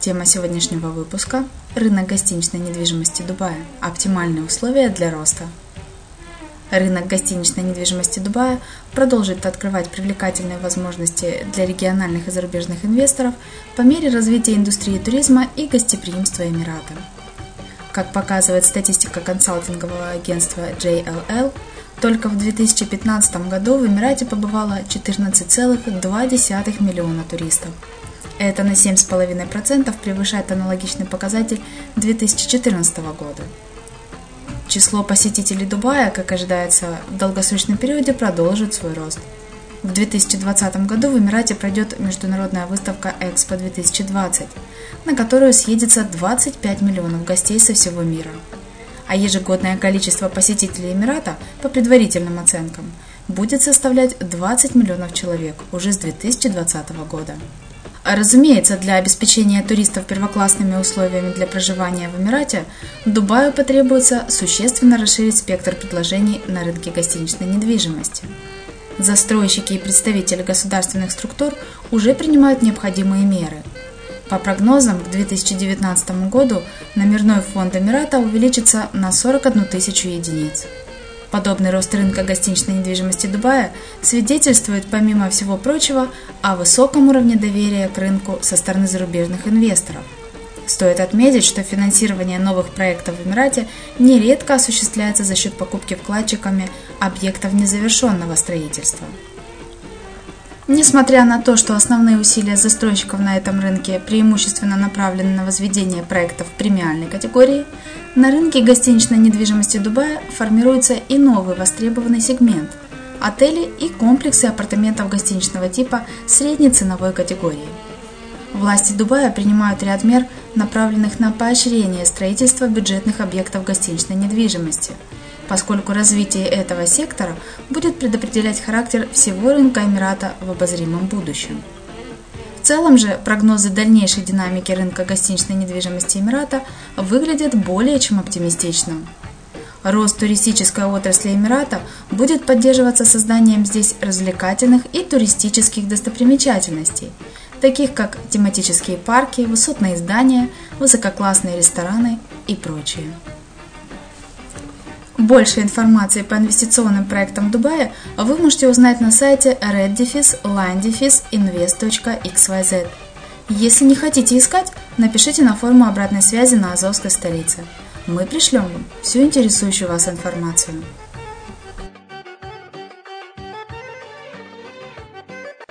Тема сегодняшнего выпуска – рынок гостиничной недвижимости Дубая. Оптимальные условия для роста. Рынок гостиничной недвижимости Дубая продолжит открывать привлекательные возможности для региональных и зарубежных инвесторов по мере развития индустрии туризма и гостеприимства Эмирата. Как показывает статистика консалтингового агентства JLL, только в 2015 году в Эмирате побывало 14,2 миллиона туристов. Это на 7,5% превышает аналогичный показатель 2014 года. Число посетителей Дубая, как ожидается, в долгосрочном периоде продолжит свой рост. В 2020 году в Эмирате пройдет международная выставка «Экспо-2020», на которую съедется 25 миллионов гостей со всего мира. А ежегодное количество посетителей Эмирата, по предварительным оценкам, будет составлять 20 миллионов человек уже с 2020 года. Разумеется, для обеспечения туристов первоклассными условиями для проживания в Эмирате Дубаю потребуется существенно расширить спектр предложений на рынке гостиничной недвижимости. Застройщики и представители государственных структур уже принимают необходимые меры. По прогнозам, к 2019 году номерной фонд Эмирата увеличится на 41 тысячу единиц. Подобный рост рынка гостиничной недвижимости Дубая свидетельствует, помимо всего прочего, о высоком уровне доверия к рынку со стороны зарубежных инвесторов. Стоит отметить, что финансирование новых проектов в Эмирате нередко осуществляется за счет покупки вкладчиками объектов незавершенного строительства. Несмотря на то, что основные усилия застройщиков на этом рынке преимущественно направлены на возведение проектов премиальной категории, на рынке гостиничной недвижимости Дубая формируется и новый востребованный сегмент – отели и комплексы апартаментов гостиничного типа средней ценовой категории. Власти Дубая принимают ряд мер, направленных на поощрение строительства бюджетных объектов гостиничной недвижимости, поскольку развитие этого сектора будет предопределять характер всего рынка Эмирата в обозримом будущем. В целом же прогнозы дальнейшей динамики рынка гостиничной недвижимости Эмирата выглядят более чем оптимистичным. Рост туристической отрасли Эмирата будет поддерживаться созданием здесь развлекательных и туристических достопримечательностей, таких как тематические парки, высотные здания, высококлассные рестораны и прочее. Больше информации по инвестиционным проектам Дубая вы можете узнать на сайте reddefeaseline.defizinvest.xyz. Если не хотите искать, напишите на форму обратной связи на Азовской столице. Мы пришлем вам всю интересующую вас информацию.